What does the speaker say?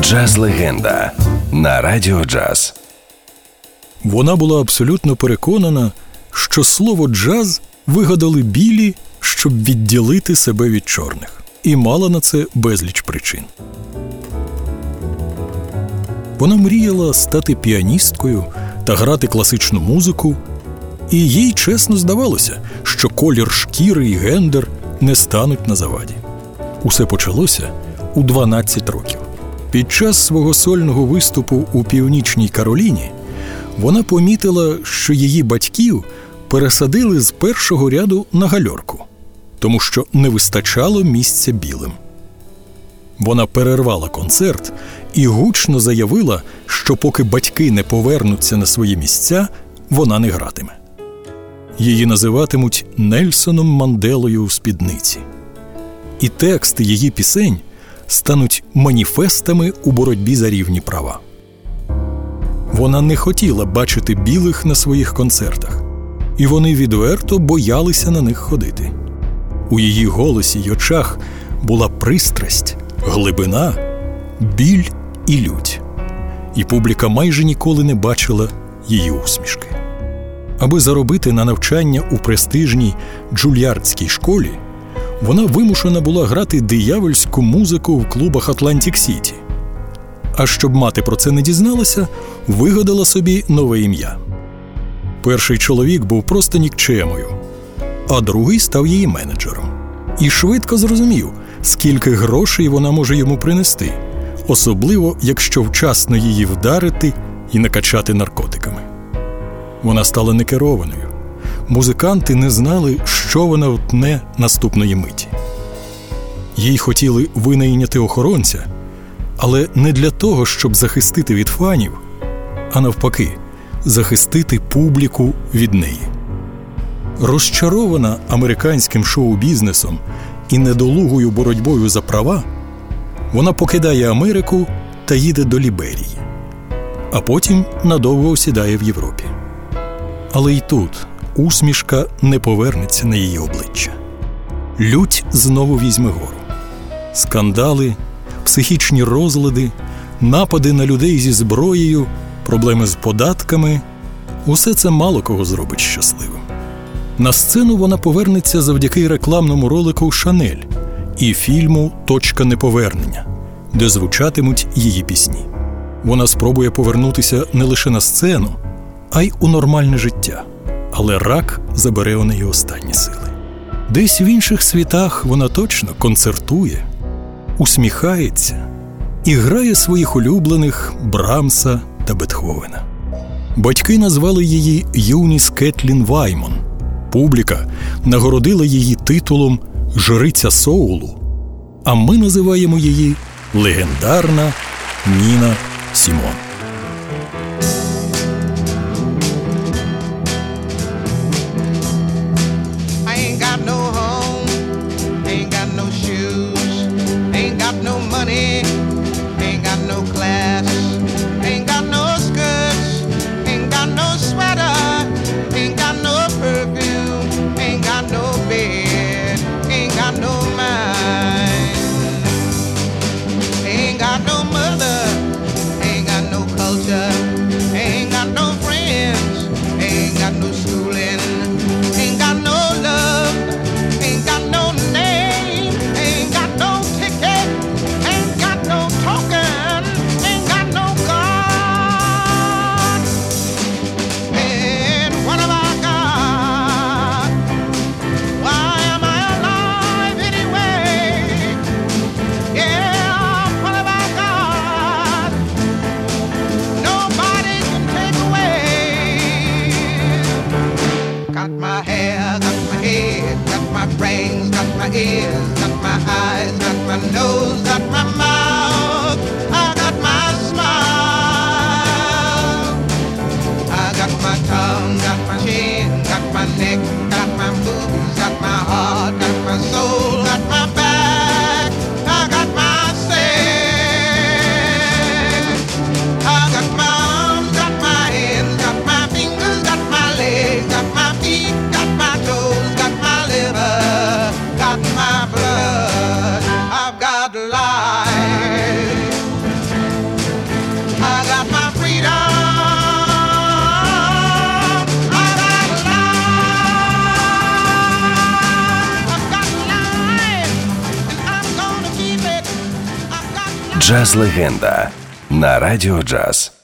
Джаз-легенда на Радіо Джаз. Вона була абсолютно переконана, що слово «джаз» вигадали білі, щоб відділити себе від чорних. І мала на це безліч причин. Вона мріяла стати піаністкою та грати класичну музику, і їй чесно здавалося, що колір шкіри і гендер не стануть на заваді. Усе почалося у 12 років. Під час свого сольного виступу у Північній Кароліні вона помітила, що її батьків пересадили з першого ряду на гальорку, тому що не вистачало місця білим. Вона перервала концерт і гучно заявила, що поки батьки не повернуться на свої місця, вона не гратиме. Її називатимуть Нельсоном Манделою у спідниці. І тексти її пісень стануть маніфестами у боротьбі за рівні права. Вона не хотіла бачити білих на своїх концертах, і вони відверто боялися на них ходити. У її голосі й очах була пристрасть, глибина, біль і лють. І публіка майже ніколи не бачила її усмішки. Аби заробити на навчання у престижній Джульярдській школі, вона вимушена була грати диявольську музику в клубах Atlantic City. А щоб мати про це не дізналася, вигадала собі нове ім'я. Перший чоловік був просто нікчемою, а другий став її менеджером. І швидко зрозумів, скільки грошей вона може йому принести, особливо якщо вчасно її вдарити і накачати наркотиками. Вона стала некерованою. Музиканти не знали, що вона втне наступної миті. Їй хотіли винайняти охоронця, але не для того, щоб захистити від фанів, а навпаки, захистити публіку від неї. Розчарована американським шоу-бізнесом і недолугою боротьбою за права, вона покидає Америку та їде до Ліберії, а потім надовго осідає в Європі. Але й тут усмішка не повернеться на її обличчя. Лють знову візьме гору. Скандали, психічні розлади, напади на людей зі зброєю, проблеми з податками – усе це мало кого зробить щасливим. На сцену вона повернеться завдяки рекламному ролику «Шанель» і фільму «Точка неповернення», де звучатимуть її пісні. Вона спробує повернутися не лише на сцену, а й у нормальне життя. Але рак забере у неї останні сили. Десь в інших світах вона точно концертує, усміхається і грає своїх улюблених Брамса та Бетховена. Батьки назвали її Юніс Кетлін Ваймон. Публіка нагородила її титулом «Жриця соулу», а ми називаємо її легендарна Ніна Сімон. Ain't got Джаз-легенда на Радіо Джаз.